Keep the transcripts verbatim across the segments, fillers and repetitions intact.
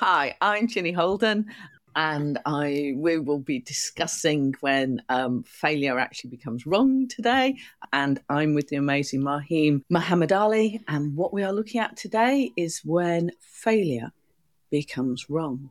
Hi, I'm Ginny Holden, and I we will be discussing when um, failure actually becomes wrong today. And I'm with the amazing Mahin Mohammadali, and what we are looking at today is when failure becomes wrong.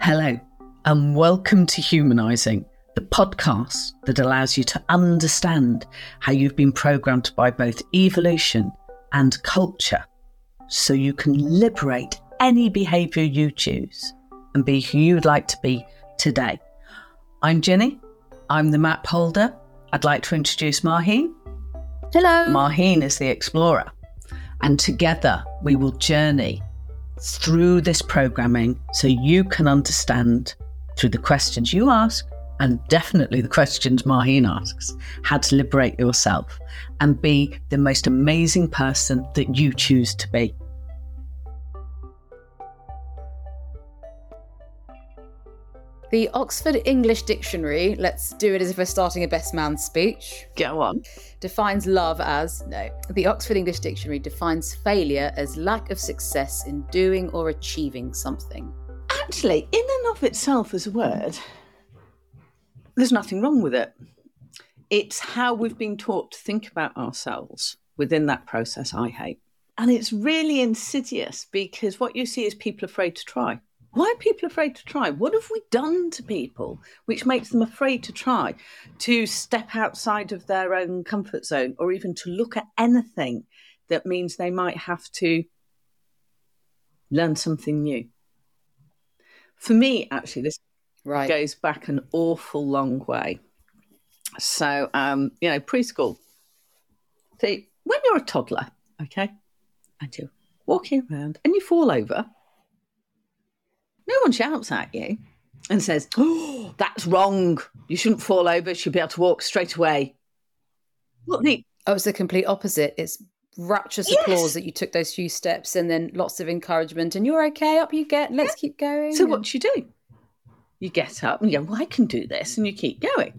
Hello, and welcome to Humanizing, the podcast that allows you to understand how you've been programmed by both evolution and culture, so you can liberate any behaviour you choose and be who you'd like to be today. I'm Ginny. I'm the map holder. I'd like to introduce Mahin. Hello. Mahin is the explorer, and together we will journey through this programming so you can understand, through the questions you ask, and definitely the questions Mahin asks, how to liberate yourself and be the most amazing person that you choose to be. The Oxford English Dictionary, let's do it as if we're starting a best man speech. Go on. Defines love as, no, the Oxford English Dictionary defines failure as lack of success in doing or achieving something. Actually, in and of itself as a word, there's nothing wrong with it. It's how we've been taught to think about ourselves within that process I hate. And it's really insidious, because what you see is people afraid to try. Why are people afraid to try? What have we done to people which makes them afraid to try, to step outside of their own comfort zone, or even to look at anything that means they might have to learn something new? For me, actually, this Right. goes back an awful long way. So, um, you know, preschool. So when you're a toddler, okay, and you're walking around and you fall over, no one shouts at you and says, oh, that's wrong. You shouldn't fall over. You should be able to walk straight away. What the? Oh, it's the complete opposite. It's rapturous yes. applause that you took those few steps, and then lots of encouragement, and you're okay, up you get, let's yeah. keep going. So and... what do you do? You get up and you go, well, I can do this, and you keep going.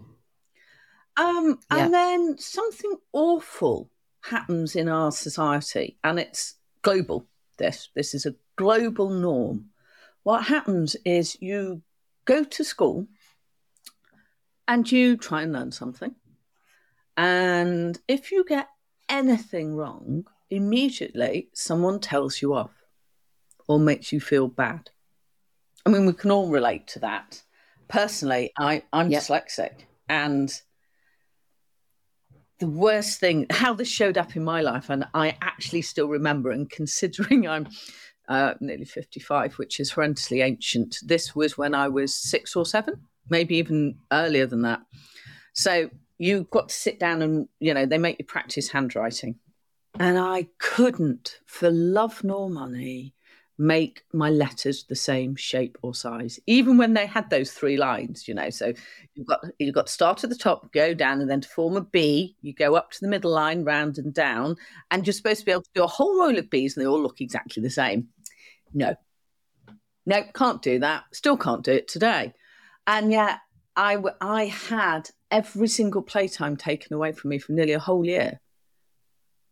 Um, yeah. And then something awful happens in our society, and it's global. This, this is a global norm. What happens is you go to school and you try and learn something. And if you get anything wrong, immediately someone tells you off or makes you feel bad. I mean, we can all relate to that. Personally, I, I'm yep. dyslexic. And the worst thing, how this showed up in my life, and I actually still remember, and considering I'm uh, nearly fifty-five, which is horrendously ancient, this was when I was six or seven, maybe even earlier than that. So you've got to sit down and, you know, they make you practice handwriting. And I couldn't, for love nor money, make my letters the same shape or size, even when they had those three lines, you know. So you've got you've got to start at the top, go down, and then to form a B, you go up to the middle line, round and down, and you're supposed to be able to do a whole roll of Bs, and they all look exactly the same. No. No, can't do that. Still can't do it today. And yet I, I had every single playtime taken away from me for nearly a whole year,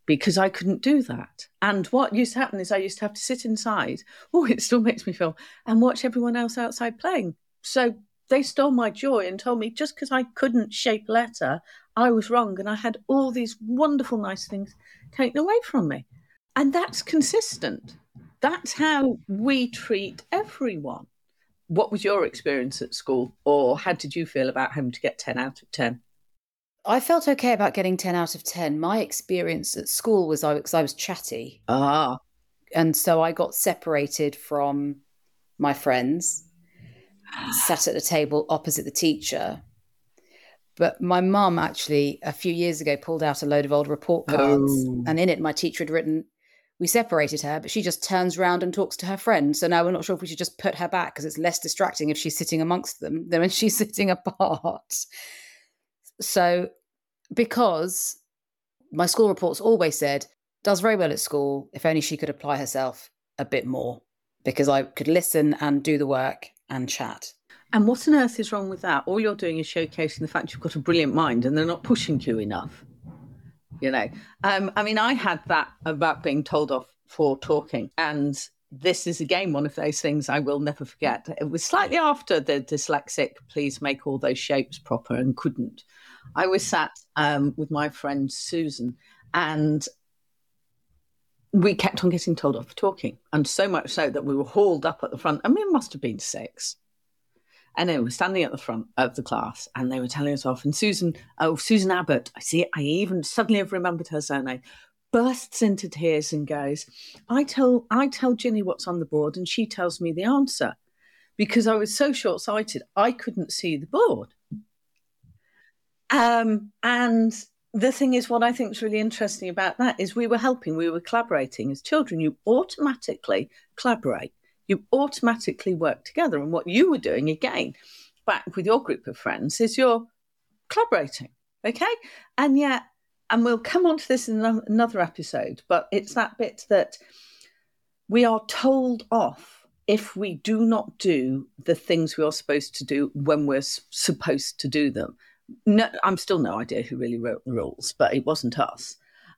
because I couldn't do that. And what used to happen is I used to have to sit inside, oh, it still makes me feel, and watch everyone else outside playing. So they stole my joy and told me just because I couldn't shape a letter, I was wrong, and I had all these wonderful, nice things taken away from me. And that's consistent. That's how we treat everyone. What was your experience at school, or how did you feel about having to get ten out of ten? I felt okay about getting ten out of ten. My experience at school was I, because I was chatty. Ah. And so I got separated from my friends, sat at the table opposite the teacher. But my mum actually, a few years ago, pulled out a load of old report cards. Oh. And in it, my teacher had written, we separated her, but she just turns round and talks to her friend. So now we're not sure if we should just put her back, because it's less distracting if she's sitting amongst them than when she's sitting apart. So, because my school reports always said, does very well at school, if only she could apply herself a bit more, because I could listen and do the work and chat. And what on earth is wrong with that? All you're doing is showcasing the fact you've got a brilliant mind, and they're not pushing you enough. you know. Um, I mean, I had that about being told off for talking, and this is, again, one of those things I will never forget. It was slightly after the dyslexic, please make all those shapes proper, and couldn't. I was sat um, with my friend Susan, and we kept on getting told off for talking, and so much so that we were hauled up at the front, and we must have been six. And then we're standing at the front of the class, and they were telling us off. And Susan, oh, Susan Abbott, I see it. I even suddenly have remembered her surname, bursts into tears and goes, I tell, I tell Ginny what's on the board, and she tells me the answer, because I was so short-sighted, I couldn't see the board. Um, and the thing is, what I think is really interesting about that is we were helping, we were collaborating. As children, you automatically collaborate. You automatically work together. And what you were doing, again, back with your group of friends, is you're collaborating, okay? And yet, and we'll come on to this in another episode, but it's that bit that we are told off if we do not do the things we are supposed to do when we're supposed to do them. No, I'm still no idea who really wrote the rules, but it wasn't us.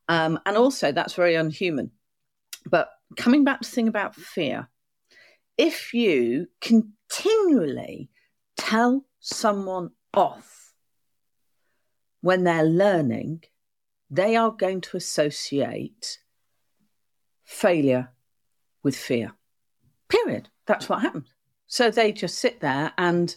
Um, and also, that's very unhuman. But coming back to the thing about fear, if you continually tell someone off when they're learning, they are going to associate failure with fear. Period. That's what happens. So they just sit there and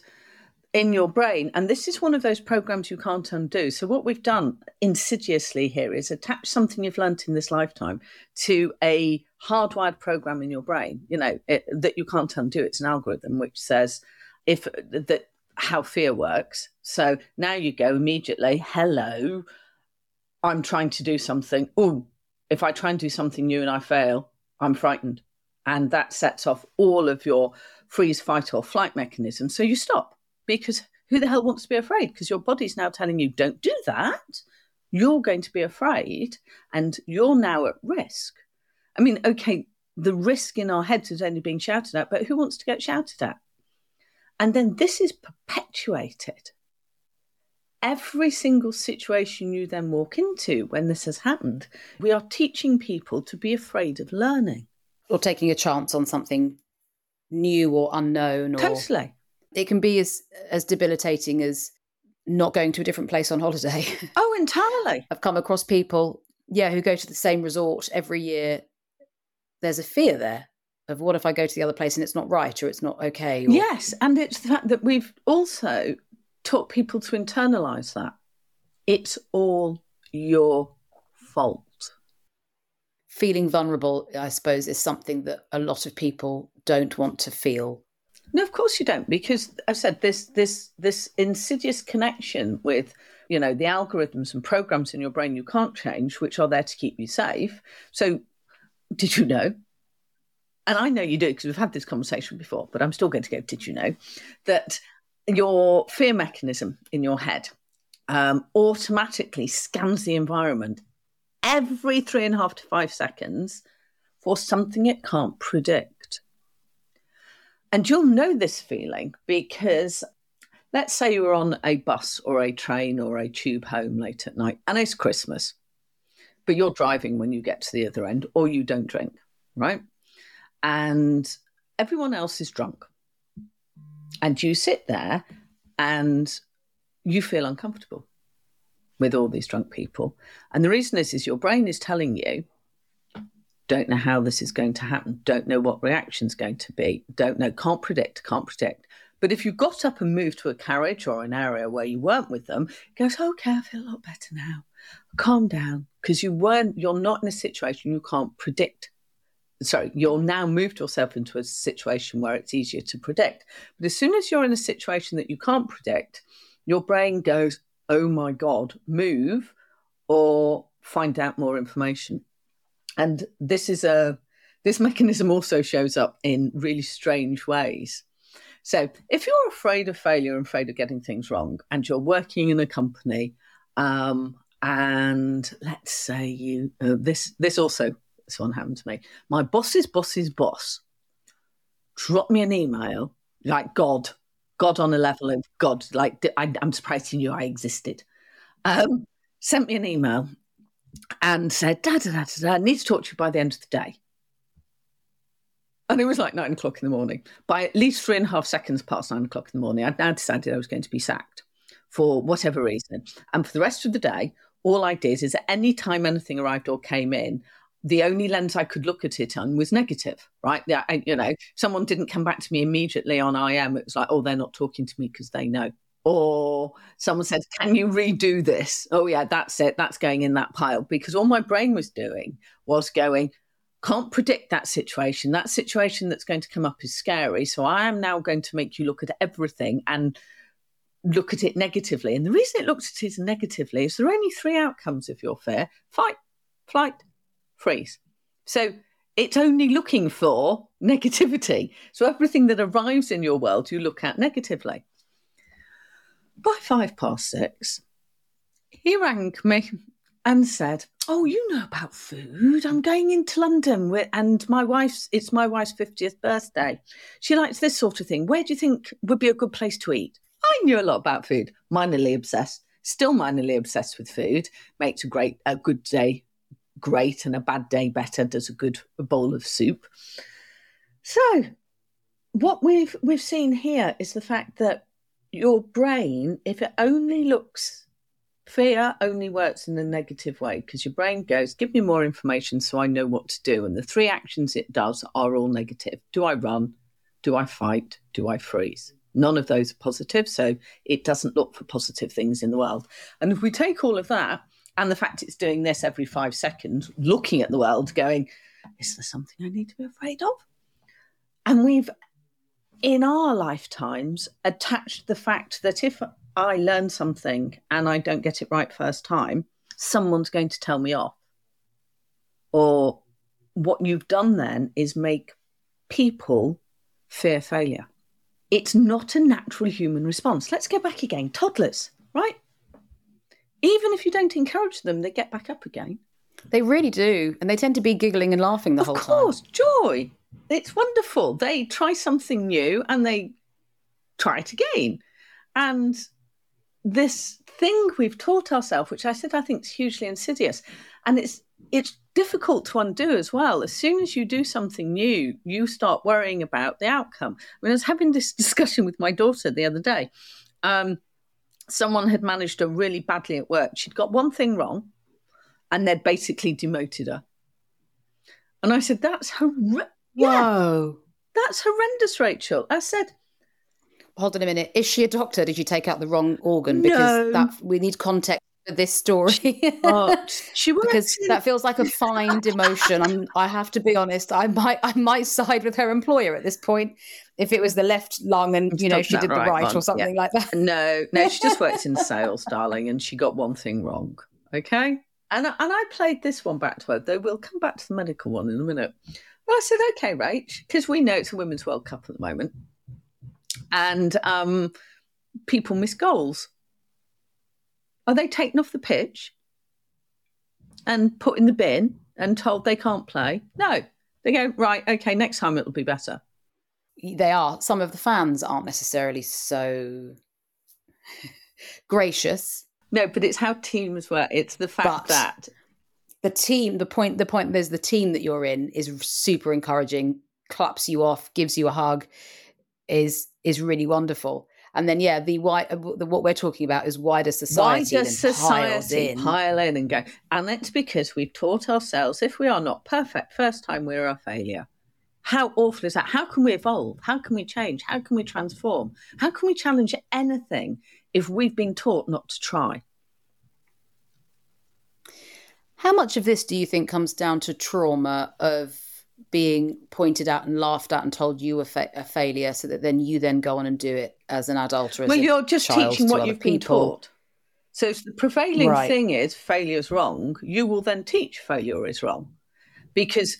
in your brain, and this is one of those programs you can't undo. So what we've done insidiously here is attach something you've learnt in this lifetime to a hardwired program in your brain, you know, it, that you can't undo. It's an algorithm which says if that how fear works. So now you go immediately, hello, I'm trying to do something. Oh, if I try and do something new and I fail, I'm frightened. And that sets off all of your freeze, fight or flight mechanisms. So you stop, because who the hell wants to be afraid? Because your body's now telling you, don't do that. You're going to be afraid and you're now at risk. I mean, okay, the risk in our heads is only being shouted at, but who wants to get shouted at? And then this is perpetuated. Every single situation you then walk into when this has happened, we are teaching people to be afraid of learning. Or taking a chance on something new or unknown. Or totally. It can be as, as debilitating as not going to a different place on holiday. Oh, entirely. I've come across people, yeah, who go to the same resort every year. There's a fear there of what if I go to the other place and it's not right or it's not okay. Or... Yes, and it's the fact that we've also taught people to internalise that. It's all your fault. Feeling vulnerable, I suppose, is something that a lot of people don't want to feel. No, of course you don't, because I've said this this this insidious connection with, you know, the algorithms and programs in your brain you can't change, which are there to keep you safe. So did you know, and I know you do because we've had this conversation before, but I'm still going to go, did you know, that your fear mechanism in your head um, automatically scans the environment every three and a half to five seconds for something it can't predict. And you'll know this feeling because let's say you were on a bus or a train or a tube home late at night and it's Christmas. But you're driving when you get to the other end, or you don't drink, right? And everyone else is drunk. And you sit there and you feel uncomfortable with all these drunk people. And the reason is, is your brain is telling you, don't know how this is going to happen, don't know what reaction's going to be, don't know, can't predict, can't predict. But if you got up and moved to a carriage or an area where you weren't with them, it goes, okay, I feel a lot better now. Calm down, because you weren't, you're not in a situation you can't predict. Sorry, you're now moved yourself into a situation where it's easier to predict. But as soon as you're in a situation that you can't predict, your brain goes, oh my God, move or find out more information. And this is a, this mechanism also shows up in really strange ways. So if you're afraid of failure and afraid of getting things wrong and you're working in a company, um, and let's say you, uh, this, this also, this one happened to me. My boss's boss's boss dropped me an email, like God, God on a level of God, like I, I'm surprised he knew I existed. Um, sent me an email and said, da, da, da, da, da, I need to talk to you by the end of the day. And it was like nine o'clock in the morning. By at least three and a half seconds past nine o'clock in the morning, I'd now decided I was going to be sacked for whatever reason. And for the rest of the day, all I did is at any time anything arrived or came in, the only lens I could look at it on was negative, right? Yeah, you know, someone didn't come back to me immediately on I M. It was like, oh, they're not talking to me because they know. Or someone said, can you redo this? Oh, yeah, that's it. That's going in that pile. Because all my brain was doing was going, can't predict that situation. That situation that's going to come up is scary. So I am now going to make you look at everything and look at it negatively. And the reason it looked at it negatively is there are only three outcomes of your fear: fight, flight, freeze. So it's only looking for negativity. So everything that arrives in your world, you look at negatively. By five past six, he rang me and said, oh, you know about food. I'm going into London and my wife's, it's my wife's fiftieth birthday. She likes this sort of thing. Where do you think would be a good place to eat? I knew a lot about food, minorly obsessed, still minorly obsessed with food. Makes a great, a good day great and a bad day better, does a good bowl of soup. So what we've we've seen here is the fact that your brain, if it only looks, fear only works in a negative way, because your brain goes, give me more information so I know what to do. And the three actions it does are all negative. Do I run? Do I fight? Do I freeze? None of those are positive, so it doesn't look for positive things in the world. And if we take all of that, and the fact it's doing this every five seconds, looking at the world, going, is there something I need to be afraid of? And we've, in our lifetimes, attached the fact that if I learn something and I don't get it right first time, someone's going to tell me off. Or what you've done then is make people fear failure. It's not a natural human response. Let's go back again. Toddlers, right? Even if you don't encourage them, they get back up again. They really do. And they tend to be giggling and laughing the whole time. Of course, joy. It's wonderful. They try something new and they try it again. And this thing we've taught ourselves, which I said I think is hugely insidious, and it's it's difficult to undo as well. As soon as you do something new, you start worrying about the outcome. I mean, I was having this discussion with my daughter the other day. Um Someone had managed her really badly at work. She'd got one thing wrong and they'd basically demoted her. And I said, that's horrendous. Whoa. Yeah, that's horrendous, Rachel. I said, hold on a minute. Is she a doctor? Did you take out the wrong organ? No. Because that, we need context for this story. Oh, she won't. Because that feels like a fine demotion. I'm, I have to be honest. I might, I might side with her employer at this point. If it was the left lung and, you know, she did the right or something like that. No, no, she just works in sales, darling, and she got one thing wrong, okay? And I, and I played this one back to her, though we'll come back to the medical one in a minute. And I said, okay, Rach, because we know it's a Women's World Cup at the moment, and um, people miss goals. Are they taken off the pitch and put in the bin and told they can't play? No. They go, right, okay, next time it'll be better. They are. Some of the fans aren't necessarily so gracious. No, but it's how teams work. It's the fact but that the team, the point, the point is the team that you're in is super encouraging, claps you off, gives you a hug, is is really wonderful. And then, yeah, the why, the, what we're talking about is wider society. Wider society pile in and go. And it's because we've taught ourselves if we are not perfect first time, we're a failure. How awful is that? How can we evolve? How can we change? How can we transform? How can we challenge anything if we've been taught not to try? How much of this do you think comes down to trauma of being pointed out and laughed at and told you a, fa- a failure so that then you then go on and do it as an adult or as well, a child? Well, you're just teaching what you've been taught. So if the prevailing right. thing is failure is wrong, you will then teach failure is wrong because...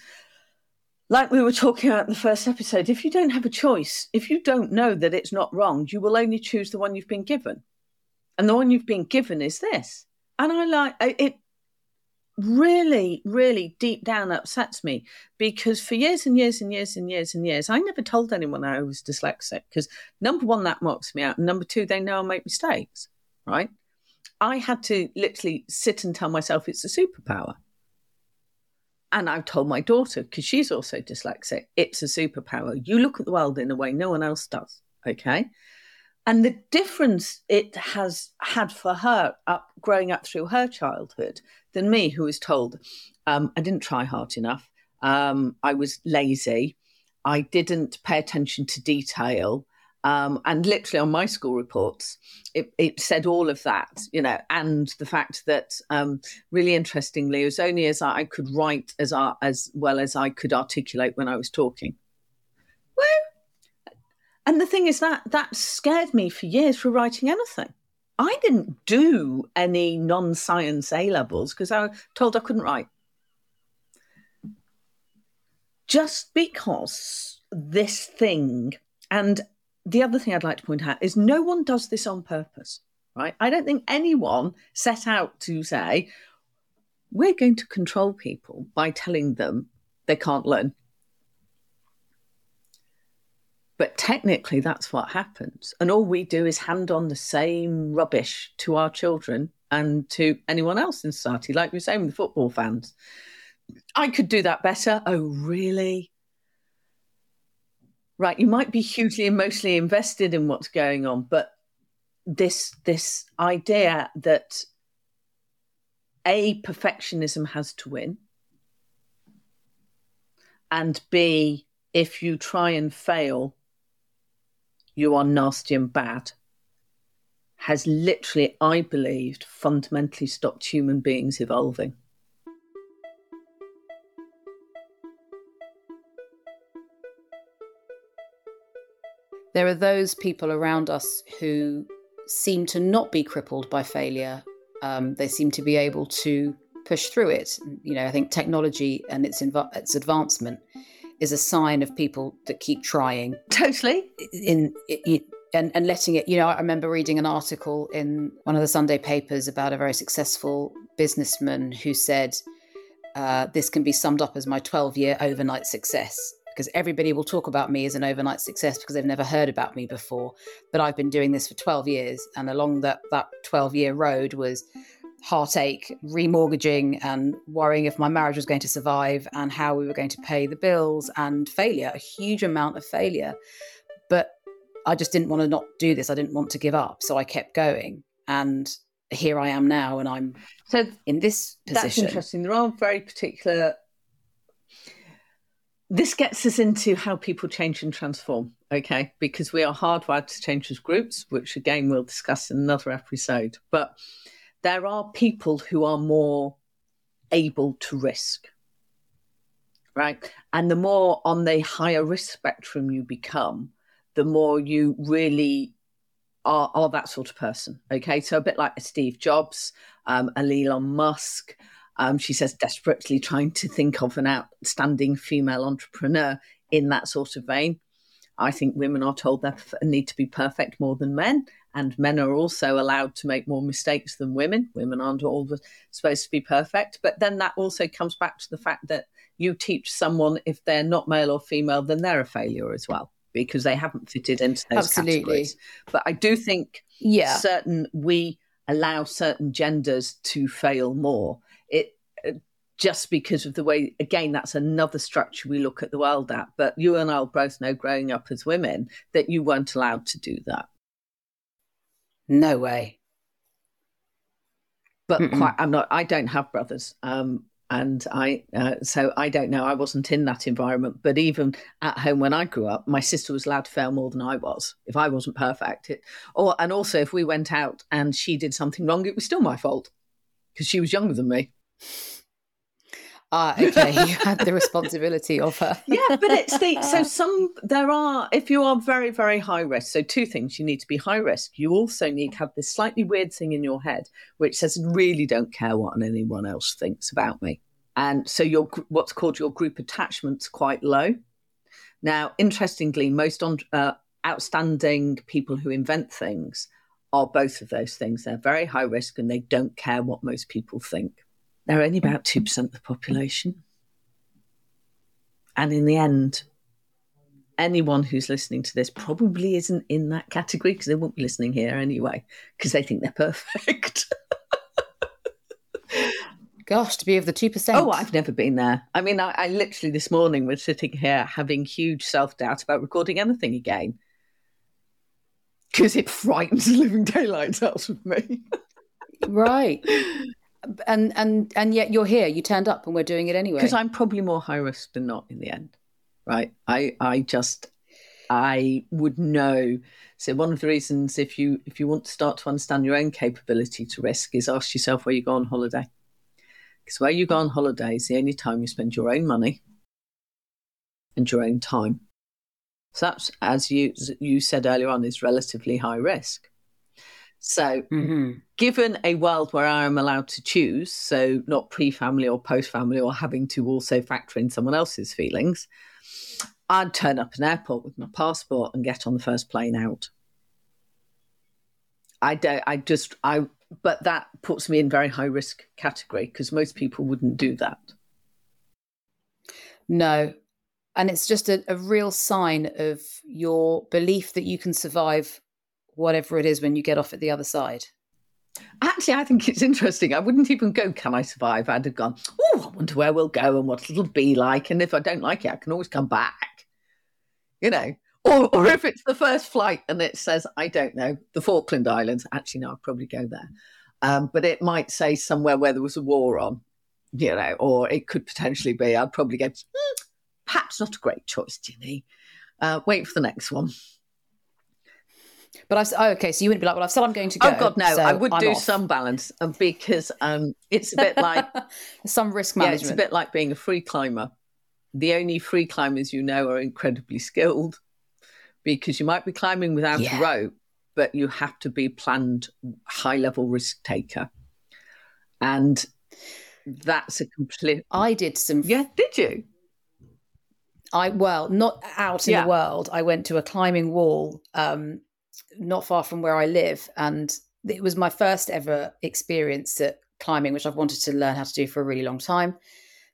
Like we were talking about in the first episode, if you don't have a choice, if you don't know that it's not wrong, you will only choose the one you've been given. And the one you've been given is this. And I like it really, really deep down upsets me because for years and years and years and years and years, I never told anyone I was dyslexic because number one, that marks me out. And number two, they know I make mistakes, right? I had to literally sit and tell myself it's a superpower. And I've told my daughter, because she's also dyslexic, it's a superpower. You look at the world in a way no one else does, okay? And the difference it has had for her up, growing up through her childhood than me, who was told um, I didn't try hard enough, um, I was lazy, I didn't pay attention to detail, um, and literally on my school reports, it, it said all of that, you know, and the fact that um, really interestingly, it was only as I could write as, I, as well as I could articulate when I was talking. Well, and the thing is that that scared me for years for writing anything. I didn't do any non-science A-levels because I was told I couldn't write. Just because this thing, and the other thing I'd like to point out is no one does this on purpose, right? I don't think anyone set out to say, we're going to control people by telling them they can't learn. But technically, that's what happens. And all we do is hand on the same rubbish to our children and to anyone else in society, like we were saying with the football fans. I could do that better. Oh, really? Right, you might be hugely emotionally invested in what's going on, but this this idea that, A, perfectionism has to win, and B, if you try and fail, you are nasty and bad, has literally, I believed, fundamentally stopped human beings evolving. There are those people around us who seem to not be crippled by failure. Um, they seem to be able to push through it. You know, I think technology and its inv- its advancement is a sign of people that keep trying. Totally. In, in, in and, and letting it, you know, I remember reading an article in one of the Sunday papers about a very successful businessman who said, uh, this can be summed up as my twelve-year overnight success, because everybody will talk about me as an overnight success because they've never heard about me before. But I've been doing this for twelve years. And along that, that twelve-year road was heartache, remortgaging and worrying if my marriage was going to survive and how we were going to pay the bills, and failure, a huge amount of failure. But I just didn't want to not do this. I didn't want to give up. So I kept going. And here I am now, and I'm so in this position. That's interesting. There are very particular... This gets us into how people change and transform, okay? Because we are hardwired to change as groups, which again we'll discuss in another episode. But there are people who are more able to risk, right? And the more on the higher risk spectrum you become, the more you really are, are that sort of person, okay? So a bit like a Steve Jobs, um, an Elon Musk, Um, she says, desperately trying to think of an outstanding female entrepreneur in that sort of vein. I think women are told they need to be perfect more than men, and men are also allowed to make more mistakes than women. Women aren't all supposed to be perfect. But then that also comes back to the fact that you teach someone if they're not male or female, then they're a failure as well, because they haven't fitted into those Absolutely. Categories. But I do think yeah. certain we allow certain genders to fail more. It just because of the way, again, that's another structure we look at the world at. But you and I will both know, growing up as women, that you weren't allowed to do that. No way. But quite, I'm not. I don't have brothers, um, and I uh, so I don't know. I wasn't in that environment. But even at home when I grew up, my sister was allowed to fail more than I was if I wasn't perfect. It, or and also if we went out and she did something wrong, it was still my fault, because she was younger than me. Ah, okay. You had the responsibility of her. Yeah, but it's the, so some, there are, if you are very, very high risk, so two things, you need to be high risk. You also need to have this slightly weird thing in your head, which says, really don't care what anyone else thinks about me. And so your what's called your group attachment's quite low. Now, interestingly, most on, uh, outstanding people who invent things are both of those things. They're very high risk and they don't care what most people think. They're only about two percent of the population. And in the end, anyone who's listening to this probably isn't in that category, because they won't be listening here anyway, because they think they're perfect. Gosh, to be of the two percent. Oh, I've never been there. I mean, I, I literally this morning was sitting here having huge self-doubt about recording anything again because it frightens living daylights out of me. Right. And and and yet you're here, you turned up and we're doing it anyway. Because I'm probably more high risk than not in the end, right? I I just, I would know. So one of the reasons if you if you want to start to understand your own capability to risk is ask yourself where you go on holiday. Because where you go on holiday is the only time you spend your own money and your own time. So that's, as you you said earlier on, is relatively high risk. So mm-hmm. given a world where I am allowed to choose, so not pre-family or post-family or having to also factor in someone else's feelings, I'd turn up an airport with my passport and get on the first plane out. I don't, I just, I, but that puts me in very high risk category because most people wouldn't do that. No. And it's just a, a real sign of your belief that you can survive whatever it is when you get off at the other side. Actually, I think it's interesting. I wouldn't even go, can I survive? I'd have gone, oh, I wonder where we'll go and what it'll be like. And if I don't like it, I can always come back, you know. Or or if it's the first flight and it says, I don't know, the Falkland Islands. Actually, no, I'd probably go there. Um, but it might say somewhere where there was a war on, you know, or it could potentially be, I'd probably go, hmm, perhaps not a great choice, Ginny. Uh, wait for the next one. But I oh, okay, so you wouldn't be like, well, I've said I'm going to go. Oh, God, no, so I would I'm do off. Some balance because um, it's a bit like... some risk management. Yeah, it's a bit like being a free climber. The only free climbers you know are incredibly skilled because you might be climbing without yeah. a rope, but you have to be planned high-level risk taker. And that's a complete... I did some... Yeah, did you? I Well, not out in yeah. the world. I went to a climbing wall... Um, not far from where I live, and it was my first ever experience at climbing, which I've wanted to learn how to do for a really long time.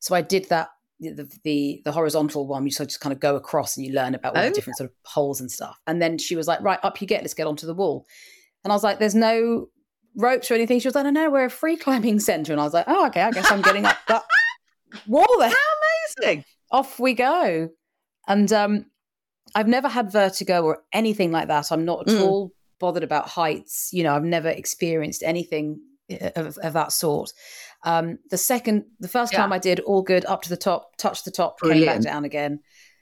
So I did that, the the, the horizontal one, you sort of just kind of go across and you learn about all oh. the different sort of holes and stuff. And then she was like, right, up you get, let's get onto the wall. And I was like, there's no ropes or anything. She was like, no, no, we're a free climbing centre. And I was like, oh, okay, I guess I'm getting up that wall there. How amazing. Off we go. And um I've never had vertigo or anything like that. I'm not at mm. all bothered about heights. You know, I've never experienced anything of, of that sort. Um, the second, the first yeah. time I did, all good, up to the top, touched the top, Brilliant. Came back down again.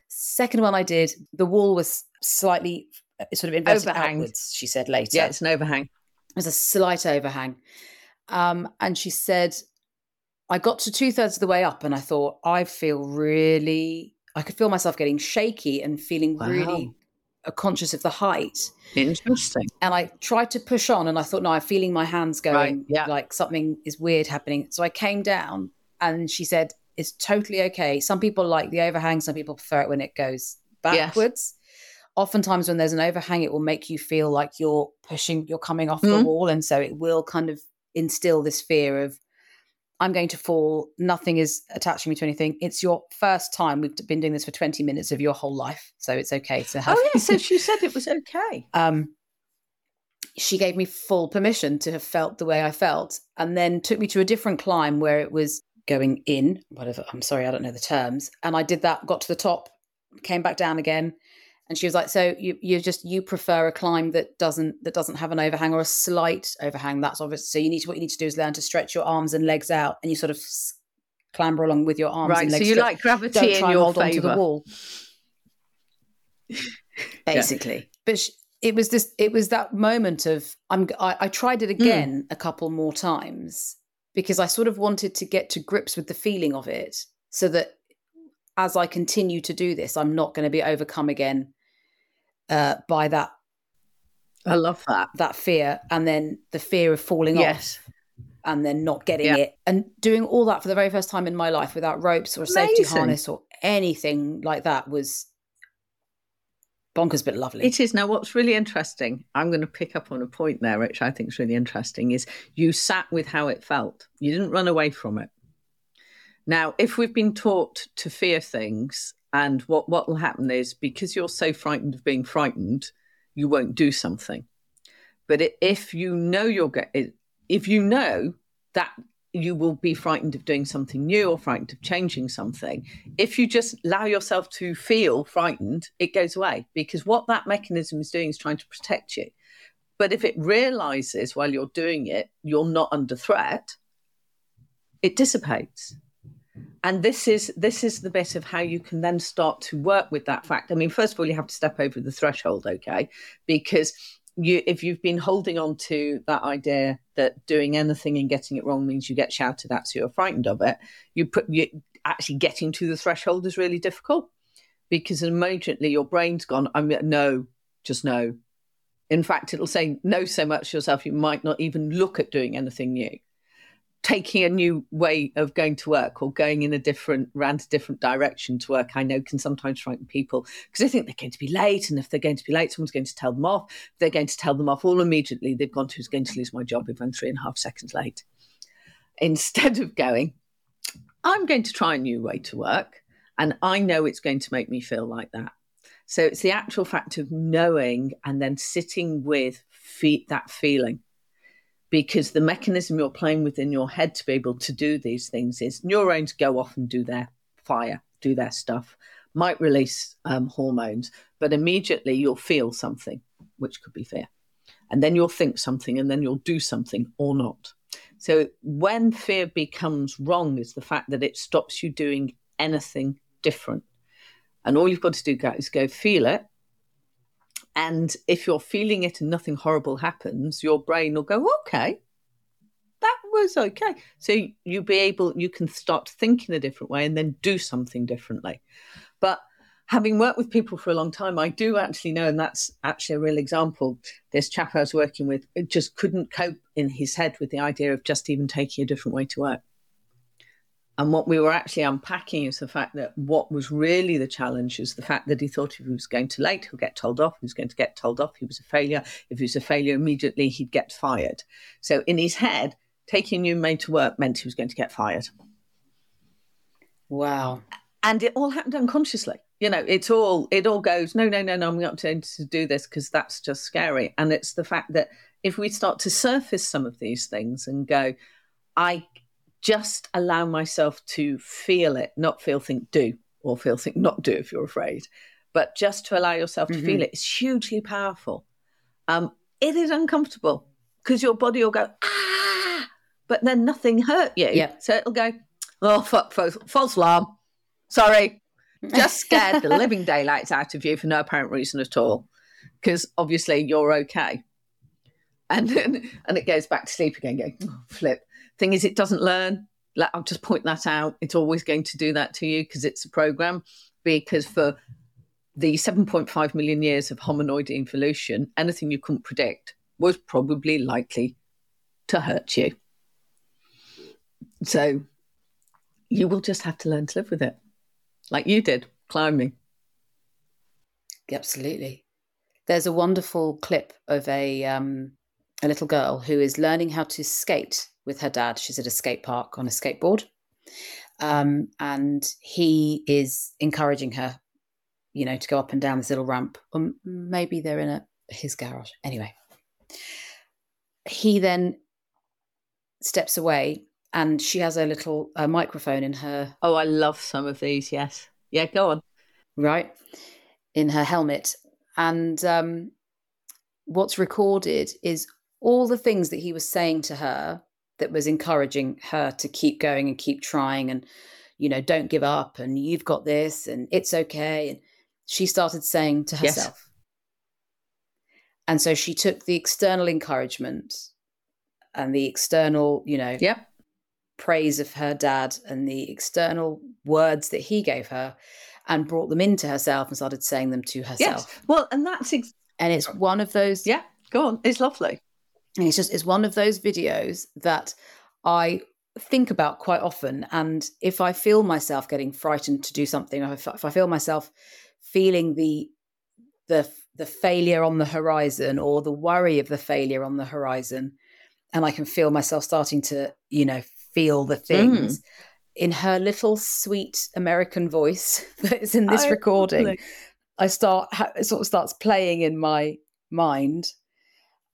Second one I did, the wall was slightly sort of inverted overhang. Outwards, she said later. Yeah, it's an overhang. It was a slight overhang. Um, and she said, I got to two thirds of the way up and I thought, I feel really... I could feel myself getting shaky and feeling wow. really conscious of the height. Interesting. And I tried to push on and I thought, no, I'm feeling my hands going right. yeah. like something is weird happening. So I came down and she said, it's totally okay. Some people like the overhang. Some people prefer it when it goes backwards. Yes. Oftentimes when there's an overhang, it will make you feel like you're pushing, you're coming off mm-hmm. the wall. And so it will kind of instill this fear of, I'm going to fall. Nothing is attaching me to anything. It's your first time. We've been doing this for twenty minutes of your whole life. So it's okay to have. Oh, yeah. So she said it was okay. Um, she gave me full permission to have felt the way I felt and then took me to a different climb where it was going in, whatever. I'm sorry, I don't know the terms. And I did that, got to the top, came back down again. And she was like, so you you just, you prefer a climb that doesn't, that doesn't have an overhang or a slight overhang. That's obvious. So you need to, what you need to do is learn to stretch your arms and legs out and you sort of clamber along with your arms right, and legs. So you like gravity Don't try in your hold favor. Onto the wall. Basically. Yeah. But she, it was this, it was that moment of, I'm, I, I tried it again mm. a couple more times because I sort of wanted to get to grips with the feeling of it so that as I continue to do this, I'm not going to be overcome again. Uh, by that, I love that that fear, and then the fear of falling yes. off, and then not getting yeah. it, and doing all that for the very first time in my life without ropes or a Amazing. Safety harness or anything like that was bonkers, but lovely. It is. Now, what's really interesting, I'm going to pick up on a point there, which I think is really interesting, is you sat with how it felt. You didn't run away from it. Now, if we've been taught to fear things. And what what will happen is because you're so frightened of being frightened, you won't do something. But if you know you're if you know that you will be frightened of doing something new or frightened of changing something. If you just allow yourself to feel frightened, it goes away, because what that mechanism is doing is trying to protect you. But if it realizes while you're doing it, you're not under threat, it dissipates. And this is this is the bit of how you can then start to work with that fact. I mean, first of all, you have to step over the threshold, okay? Because you, if you've been holding on to that idea that doing anything and getting it wrong means you get shouted at, so you're frightened of it, you put you actually getting to the threshold is really difficult, because immediately your brain's gone, I'm no, just no. In fact, it'll say no so much to yourself, you might not even look at doing anything new. Taking a new way of going to work or going in a different, round a different direction to work, I know can sometimes frighten people because they think they're going to be late. And if they're going to be late, someone's going to tell them off. If they're going to tell them off all immediately, they've gone to, who's going to lose my job if I'm three and a half seconds late? Instead of going, I'm going to try a new way to work. And I know it's going to make me feel like that. So it's the actual fact of knowing and then sitting with feet, that feeling. Because the mechanism you're playing with in your head to be able to do these things is neurons go off and do their fire, do their stuff, might release um, hormones, but immediately you'll feel something, which could be fear. And then you'll think something, and then you'll do something or not. So when fear becomes wrong is the fact that it stops you doing anything different. And all you've got to do is go feel it. And if you're feeling it and nothing horrible happens, your brain will go, okay, that was okay. So you'll be able, you can start thinking a different way and then do something differently. But having worked with people for a long time, I do actually know, and that's actually a real example, this chap I was working with just couldn't cope in his head with the idea of just even taking a different way to work. And what we were actually unpacking is the fact that what was really the challenge is the fact that he thought if he was going too late, he'll get told off. He was going to get told off. He was a failure. If he was a failure, immediately he'd get fired. So in his head, taking a new maid to work meant he was going to get fired. Wow. And it all happened unconsciously. You know, it's all, it all goes, no, no, no, no, I'm not going to do this because that's just scary. And it's the fact that if we start to surface some of these things and go, I just allow myself to feel it, not feel, think, do, or feel, think, not do if you're afraid, but just to allow yourself to mm-hmm. feel it is hugely powerful. Um, it is uncomfortable because your body will go, ah, but then nothing hurt you. Yeah. So it'll go, oh, fuck, false, false alarm. Sorry. Just scared the living daylights out of you for no apparent reason at all, because obviously you're okay. And then, and it goes back to sleep again, going, oh, flip. Thing is, it doesn't learn. I'll just point that out. It's always going to do that to you because it's a program. Because for the seven point five million years of hominoid evolution, anything you couldn't predict was probably likely to hurt you. So you will just have to learn to live with it, like you did climbing. Absolutely. There's a wonderful clip of a um, a little girl who is learning how to skate with her dad. She's at a skate park on a skateboard, um, and he is encouraging her, you know, to go up and down this little ramp. Or maybe they're in a, his garage. Anyway, he then steps away, and she has a little a microphone in her. Oh, I love some of these. Yes, yeah, go on. Right, in her helmet, and um, what's recorded is all the things that he was saying to her. That was encouraging her to keep going and keep trying and, you know, don't give up and you've got this and it's okay. And she started saying to herself. Yes. And so she took the external encouragement and the external, you know, yeah. praise of her dad and the external words that he gave her and brought them into herself and started saying them to herself. Yes. Well, and that's... Ex- and it's one of those... Yeah, go on. It's lovely. And it's just, it's one of those videos that I think about quite often. And if I feel myself getting frightened to do something, or if, if I feel myself feeling the, the, the failure on the horizon or the worry of the failure on the horizon, and I can feel myself starting to, you know, feel the things mm. in her little sweet American voice that is in this I, recording, like... I start, it sort of starts playing in my mind.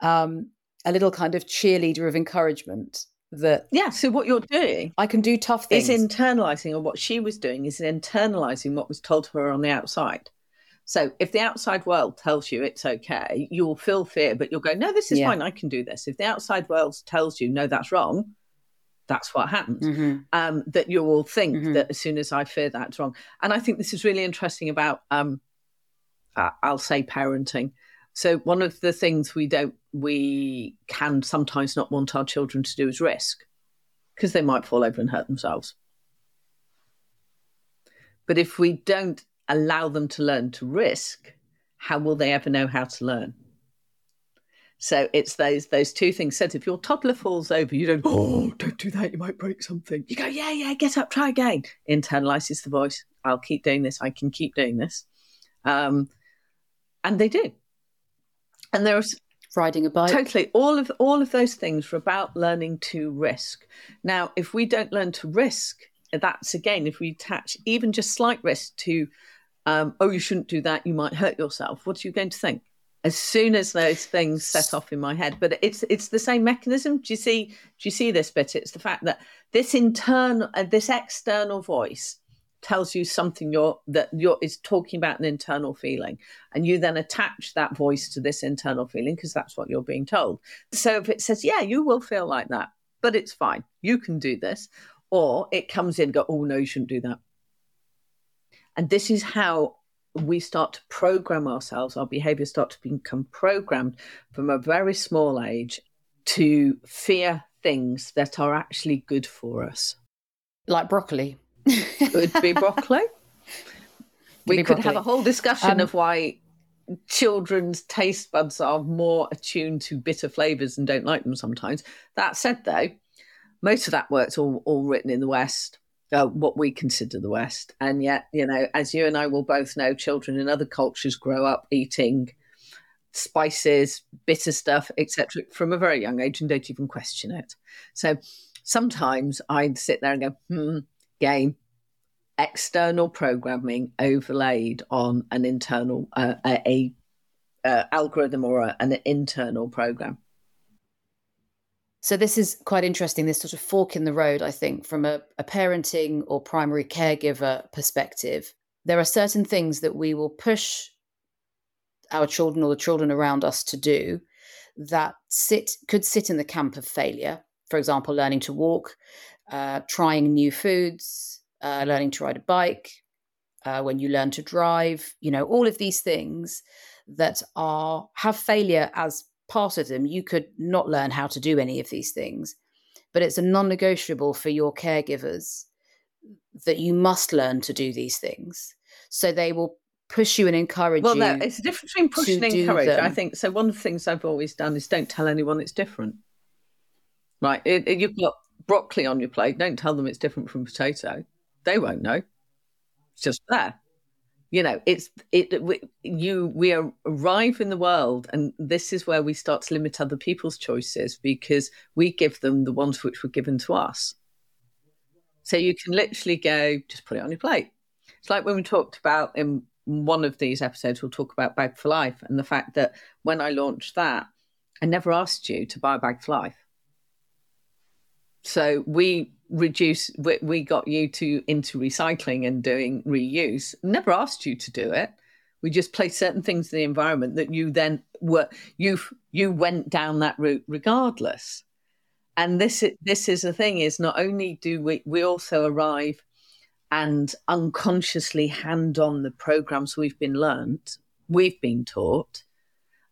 Um, a little kind of cheerleader of encouragement that. Yeah, so what you're doing. I can do tough things. Is internalising, or what she was doing is internalising what was told to her on the outside. So if the outside world tells you it's okay, you'll feel fear, but you'll go, no, this is yeah. fine, I can do this. If the outside world tells you, no, that's wrong, that's what happens, mm-hmm. um, that you will think mm-hmm. that as soon as I fear that's wrong. And I think this is really interesting about, um, uh, I'll say parenting. So one of the things we don't, we can sometimes not want our children to do is risk, because they might fall over and hurt themselves. But if we don't allow them to learn to risk, how will they ever know how to learn? So it's those those two things. So if your toddler falls over, you don't, oh, don't do that, you might break something. You go, yeah, yeah, get up, try again. Internalises the voice, I'll keep doing this, I can keep doing this. Um, and they do. And there's riding a bike. Totally. All of, all of those things are about learning to risk. Now, if we don't learn to risk, that's again, if we attach even just slight risk to Um, oh, you shouldn't do that, you might hurt yourself, what are you going to think? As soon as those things set off in my head. But it's it's the same mechanism. Do you see, do you see this bit? It's the fact that this internal, uh, this external voice tells you something you're, that you're, is talking about an internal feeling. And you then attach that voice to this internal feeling because that's what you're being told. So if it says, yeah, you will feel like that, but it's fine, you can do this. Or it comes in and go, oh, no, you shouldn't do that. And this is how we start to program ourselves. Our behaviours start to become programmed from a very small age to fear things that are actually good for us. Like broccoli. Could be broccoli. We could have a whole discussion um, of why children's taste buds are more attuned to bitter flavours and don't like them sometimes. That said, though, most of that work's all, all written in the West. Uh, what we consider the West. And yet, you know, as you and I will both know, children in other cultures grow up eating spices, bitter stuff, et cetera, from a very young age and don't even question it. So sometimes I'd sit there and go, hmm, game, external programming overlaid on an internal, uh, a, a algorithm or a, an internal program. So this is quite interesting, this sort of fork in the road, I think, from a, a parenting or primary caregiver perspective. There are certain things that we will push our children or the children around us to do that sit could sit in the camp of failure. For example, learning to walk, uh, trying new foods, uh, learning to ride a bike, uh, when you learn to drive, you know, all of these things that are have failure as part of them. You could not learn how to do any of these things, but it's a non-negotiable for your caregivers that you must learn to do these things. So they will push you and encourage well, you. Well, no, it's the difference between push and encourage, I think. So one of the things I've always done is don't tell anyone it's different. Right, it, it, you've got broccoli on your plate, don't tell them it's different from potato. They won't know. It's just there. You know, it's it. We, you we arrive in the world, and this is where we start to limit other people's choices because we give them the ones which were given to us. So you can literally go, just put it on your plate. It's like when we talked about in one of these episodes, we'll talk about Bag for Life and the fact that when I launched that, I never asked you to buy a Bag for Life. So we reduce, we, we got you to into recycling and doing reuse. Never asked you to do it. We just placed certain things in the environment that you then were, you you went down that route regardless. And this this is the thing is not only do we, we also arrive and unconsciously hand on the programs we've been learned, we've been taught,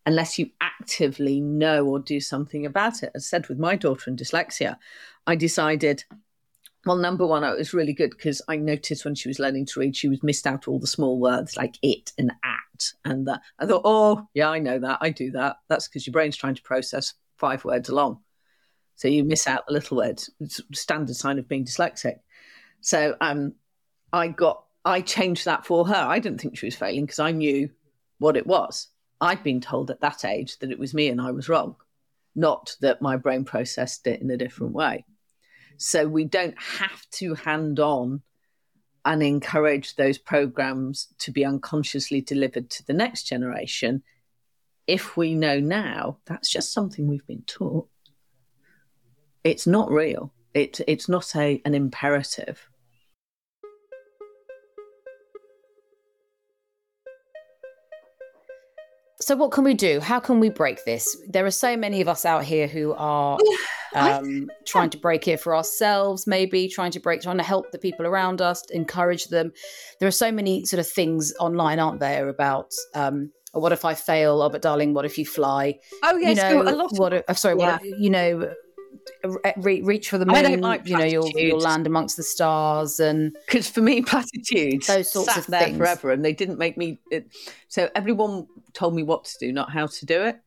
unless you actively know or do something about it. As I said, with my daughter and dyslexia, I decided, well, number one, it was really good because I noticed when she was learning to read, she was missed out all the small words like it and at and that. I thought, oh, yeah, I know that. I do that. That's because your brain's trying to process five words along. So you miss out the little words. It's a standard sign of being dyslexic. So um, I got, I changed that for her. I didn't think she was failing because I knew what it was. I'd been told at that age that it was me and I was wrong, not that my brain processed it in a different way. So we don't have to hand on and encourage those programs to be unconsciously delivered to the next generation if we know now that's just something we've been taught. it's not real. It, it's not a, an imperative. So what can we do? How can we break this? There are so many of us out here who are um, trying to break it for ourselves, maybe trying to break, trying to help the people around us, encourage them. There are so many sort of things online, aren't there, about um, oh, what if I fail? Oh, but darling, what if you fly? Oh, yes, you know, so a lot. What if, sorry, yeah. what if, you know, re- reach for the moon. I don't like you know, you'll, you'll land amongst the stars, and because for me, platitudes those sorts sat of there things. Forever, and they didn't make me. It, so everyone told me what to do, not how to do it.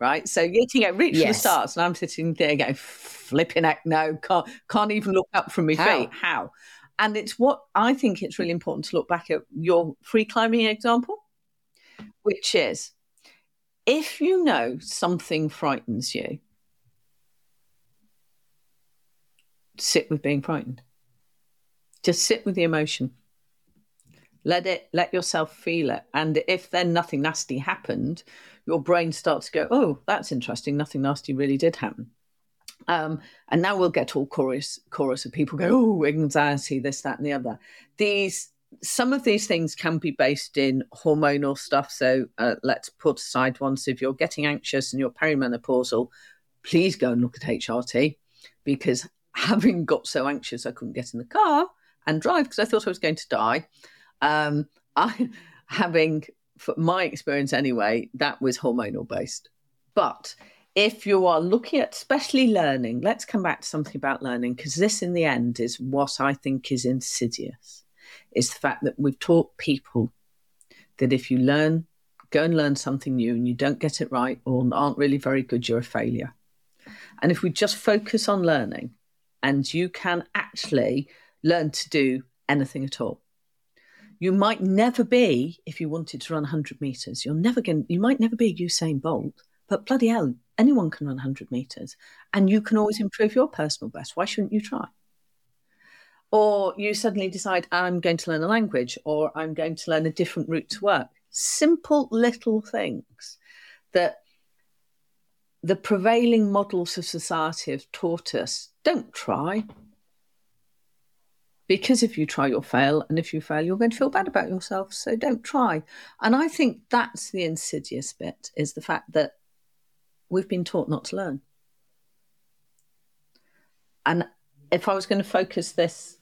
Right. So you can get reach yes. for the stars, and I'm sitting there going, flipping heck, no, can't can't even look up from my how? feet. How? And it's what I think it's really important to look back at your free climbing example, which is if you know something frightens you, sit with being frightened. Just sit with the emotion. Let it, let yourself feel it. And if then nothing nasty happened, your brain starts to go, oh, that's interesting. Nothing nasty really did happen. Um, and now we'll get all chorus, chorus of people go, oh, anxiety, this, that, and the other. These, some of these things can be based in hormonal stuff. So uh, let's put aside one. So if you're getting anxious and you're perimenopausal, please go and look at H R T, because having got so anxious I couldn't get in the car and drive because I thought I was going to die, um, I, having, for my experience anyway, that was hormonal based. But if you are looking at especially learning, let's come back to something about learning, because this in the end is what I think is insidious, is the fact that we've taught people that if you learn, go and learn something new and you don't get it right or aren't really very good, you're a failure. And if we just focus on learning, and you can actually learn to do anything at all. You might never be, if you wanted to run one hundred metres, you're never going. You might never be Usain Bolt, but bloody hell, anyone can run one hundred metres, and you can always improve your personal best. Why shouldn't you try? Or you suddenly decide, I'm going to learn a language, or I'm going to learn a different route to work. Simple little things that the prevailing models of society have taught us. Don't try, because if you try, you'll fail. And if you fail, you're going to feel bad about yourself. So don't try. And I think that's the insidious bit, is the fact that we've been taught not to learn. And if I was going to focus this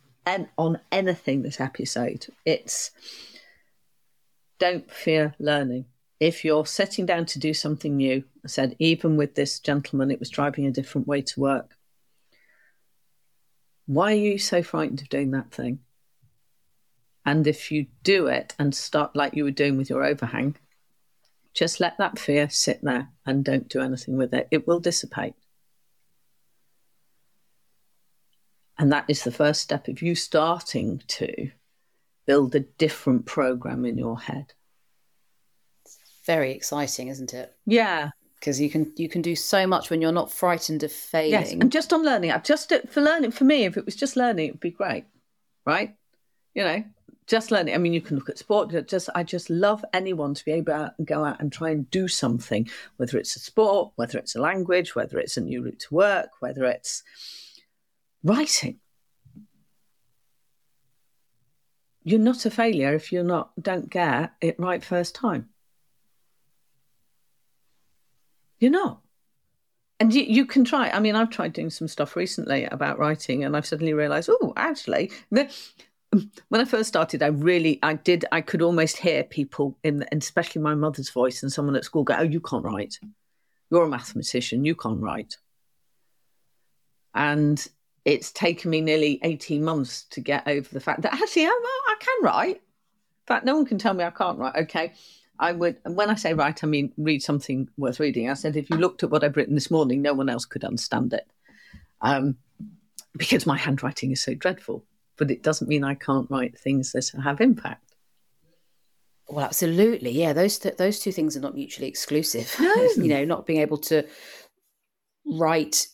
on anything this episode, it's don't fear learning. If you're sitting down to do something new, I said, even with this gentleman, it was driving a different way to work. Why are you so frightened of doing that thing? And if you do it and start like you were doing with your overhang, just let that fear sit there and don't do anything with it. It will dissipate. And that is the first step of you starting to build a different program in your head. It's very exciting, isn't it? Yeah. Because you can you can do so much when you're not frightened of failing. Yes, and just on learning. I've just for learning for me, if it was just learning, it would be great, right? You know, just learning. I mean, you can look at sport. Just I just love anyone to be able to go out and try and do something, whether it's a sport, whether it's a language, whether it's a new route to work, whether it's writing. You're not a failure if you're not don't get it right first time. You're not. And you, you can try. I mean, I've tried doing some stuff recently about writing, and I've suddenly realised, oh, actually, the, when I first started, I really, I did, I could almost hear people, in, and especially my mother's voice and someone at school go, oh, you can't write. You're a mathematician. You can't write. And it's taken me nearly eighteen months to get over the fact that actually, I'm, I can write. In fact, no one can tell me I can't write. Okay. I would, and when I say write, I mean read something worth reading. I said, if you looked at what I've written this morning, no one else could understand it, um, because my handwriting is so dreadful. But it doesn't mean I can't write things that have impact. Well, absolutely, yeah. Those th- those two things are not mutually exclusive. No. You know, not being able to write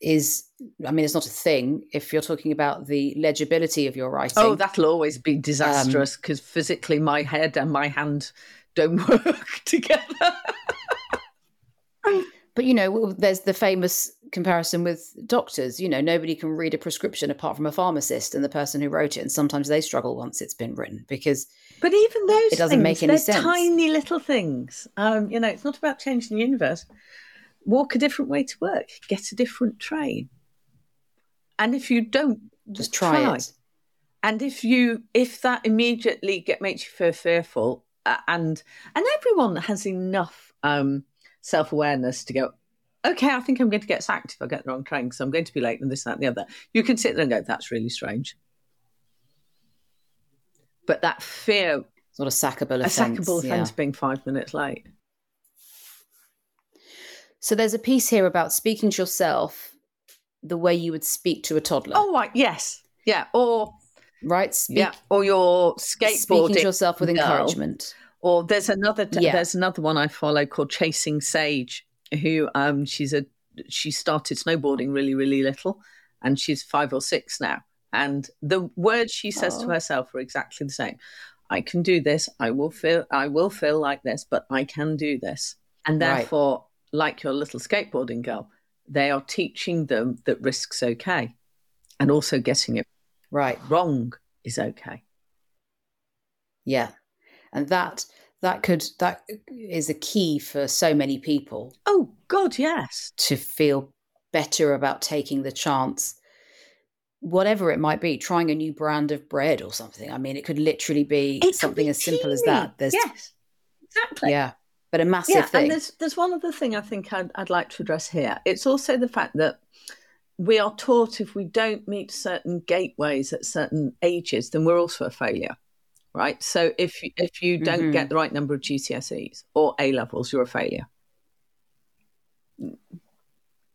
is, I mean, it's not a thing if you're talking about the legibility of your writing. Oh, that'll always be disastrous because um, physically my head and my hand don't work together. But, you know, there's the famous comparison with doctors. You know, nobody can read a prescription apart from a pharmacist and the person who wrote it. And sometimes they struggle once it's been written because but even those it doesn't things, make any they're sense. Tiny little things. Um, you know, it's not about changing the universe. Walk a different way to work. Get a different train. And if you don't, just try, try. it. And if you if that immediately get, makes you feel fearful, uh, and and everyone has enough um, self-awareness to go, okay, I think I'm going to get sacked if I get the wrong train, because I'm going to be late and this, that, and the other. You can sit there and go, that's really strange. But that fear, it's not a sackable offence. A sackable yeah. offence being five minutes late. So there's a piece here about speaking to yourself the way you would speak to a toddler. Oh, right, yes. Yeah, or... Right? Speak, yeah, or your skateboarding. Speaking to yourself with encouragement. No. Or there's another t- yeah. there's another one I follow called Chasing Sage, who um she's a she started snowboarding really, really little, and she's five or six now. And the words she says oh. to herself are exactly the same. I can do this, I will feel I will feel like this, but I can do this. And therefore, right. like your little skateboarding girl, they are teaching them that risk's okay. And also getting it right. Wrong is okay. Yeah. And that that could that is a key for so many people. Oh God, yes. To feel better about taking the chance, whatever it might be, trying a new brand of bread or something. I mean, it could literally be it something be as teeny. simple as that. There's Yes. Exactly. Yeah. But a massive yeah, thing. And there's there's one other thing I think I'd, I'd like to address here. It's also the fact that we are taught if we don't meet certain gateways at certain ages, then we're also a failure, right? So if, if you don't mm-hmm. get the right number of G C S Es or A-levels, you're a failure.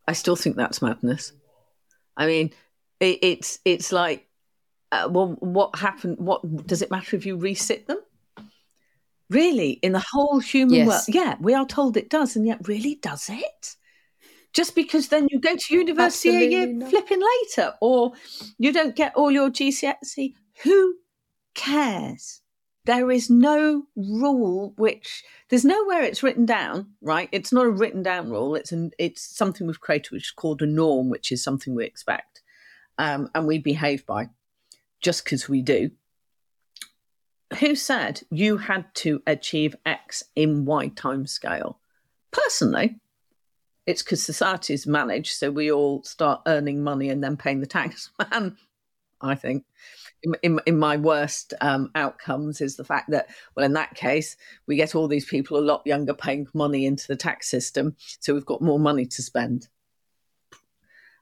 I still think that's madness. I mean, it, it's it's like, uh, well, what happened? What does it matter if you resit them? Really, in the whole human yes. world? Yeah, we are told it does, and yet really does it? Just because then you go to university Absolutely a year not. flipping later, or you don't get all your G C S E, who cares? There is no rule which there's nowhere it's written down, right? It's not a written down rule. It's an it's something we've created, which is called a norm, which is something we expect um, and we behave by, just because we do. Who said you had to achieve X in Y timescale? Personally, it's because society is managed, so we all start earning money and then paying the tax man, I think. In, in, in my worst um, outcomes is the fact that, well, in that case, we get all these people a lot younger paying money into the tax system, so we've got more money to spend.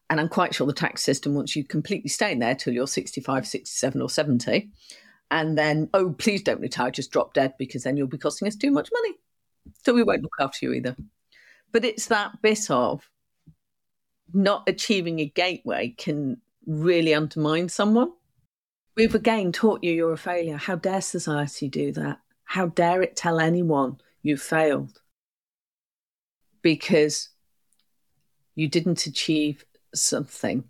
And I'm quite sure the tax system wants you completely staying there till you're sixty-five, sixty-seven or seventy, and then, oh, please don't retire, just drop dead, because then you'll be costing us too much money. So we won't look after you either. But it's that bit of not achieving a gateway can really undermine someone. We've again taught you you're a failure. How dare society do that? How dare it tell anyone you failed? Because you didn't achieve something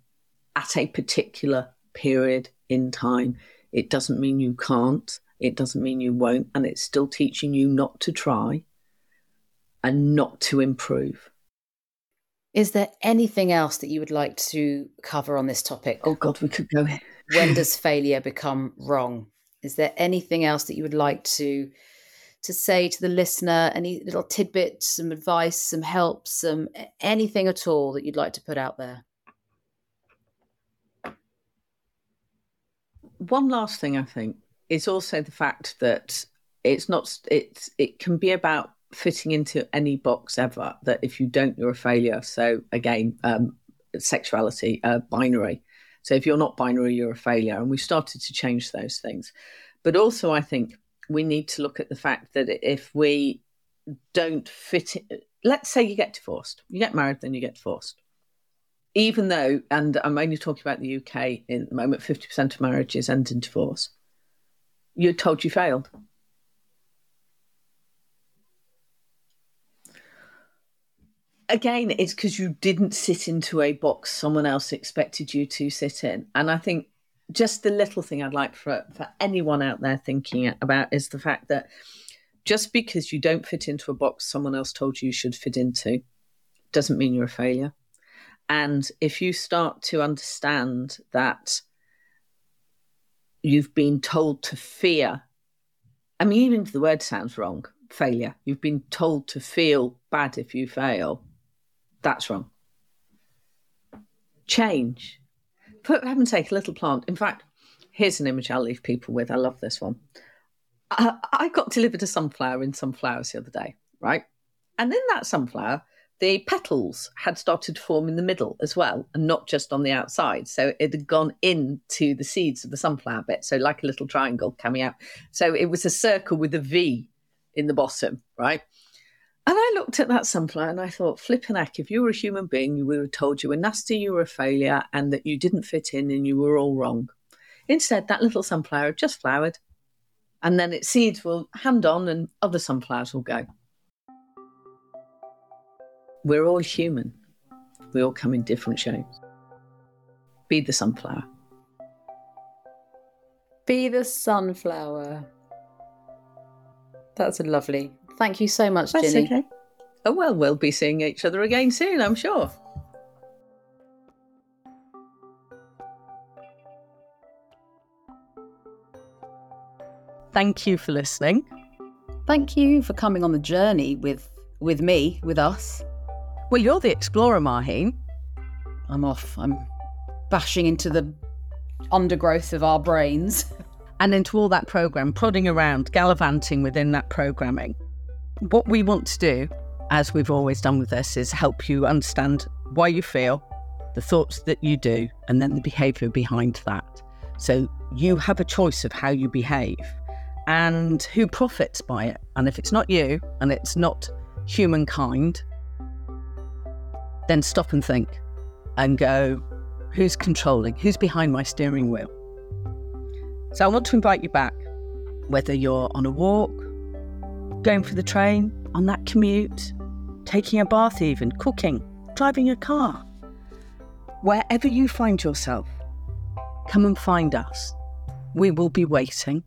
at a particular period in time. It doesn't mean you can't. It doesn't mean you won't. And it's still teaching you not to try and not to improve. Is there anything else that you would like to cover on this topic? Oh God, we could go here. When does failure become wrong? Is there anything else that you would like to to say to the listener? Any little tidbit, some advice, some help, some anything at all that you'd like to put out there? One last thing I think is also the fact that it's not it's it can be about fitting into any box ever, that if you don't, you're a failure. So again, um, sexuality, uh, binary. So if you're not binary, you're a failure. And we've started to change those things. But also I think we need to look at the fact that if we don't fit in, let's say you get divorced, you get married, then you get divorced. Even though, and I'm only talking about the U K in the moment, fifty percent of marriages end in divorce. You're told you failed. Again, it's because you didn't sit into a box someone else expected you to sit in. And I think just the little thing I'd like for, for anyone out there thinking about is the fact that just because you don't fit into a box someone else told you you should fit into doesn't mean you're a failure. And if you start to understand that you've been told to fear, I mean, even if the word sounds wrong, failure, you've been told to feel bad if you fail, that's wrong. Change. Put have and take a little plant. In fact, here's an image I'll leave people with. I love this one. I, I got delivered a sunflower in sunflowers the other day, right? And in that sunflower, the petals had started to form in the middle as well, and not just on the outside. So it had gone into the seeds of the sunflower bit, so like a little triangle coming out. So it was a circle with a V in the bottom, right? And I looked at that sunflower and I thought, flippin' heck, if you were a human being, you would have told you were nasty, you were a failure, and that you didn't fit in and you were all wrong. Instead, that little sunflower just flowered, and then its seeds will hand on and other sunflowers will go. We're all human. We all come in different shapes. Be the sunflower. Be the sunflower. That's lovely. Thank you so much, Ginny. That's okay. Oh, well, we'll be seeing each other again soon, I'm sure. Thank you for listening. Thank you for coming on the journey with with me, with us. Well, you're the explorer, Mahin. I'm off. I'm bashing into the undergrowth of our brains. And into all that programme, prodding around, gallivanting within that programming. What we want to do, as we've always done with this, is help you understand why you feel, the thoughts that you do, and then the behaviour behind that. So you have a choice of how you behave and who profits by it. And if it's not you and it's not humankind, then stop and think and go, who's controlling? Who's behind my steering wheel? So I want to invite you back, whether you're on a walk, going for the train, on that commute, taking a bath even, cooking, driving a car. Wherever you find yourself, come and find us. We will be waiting.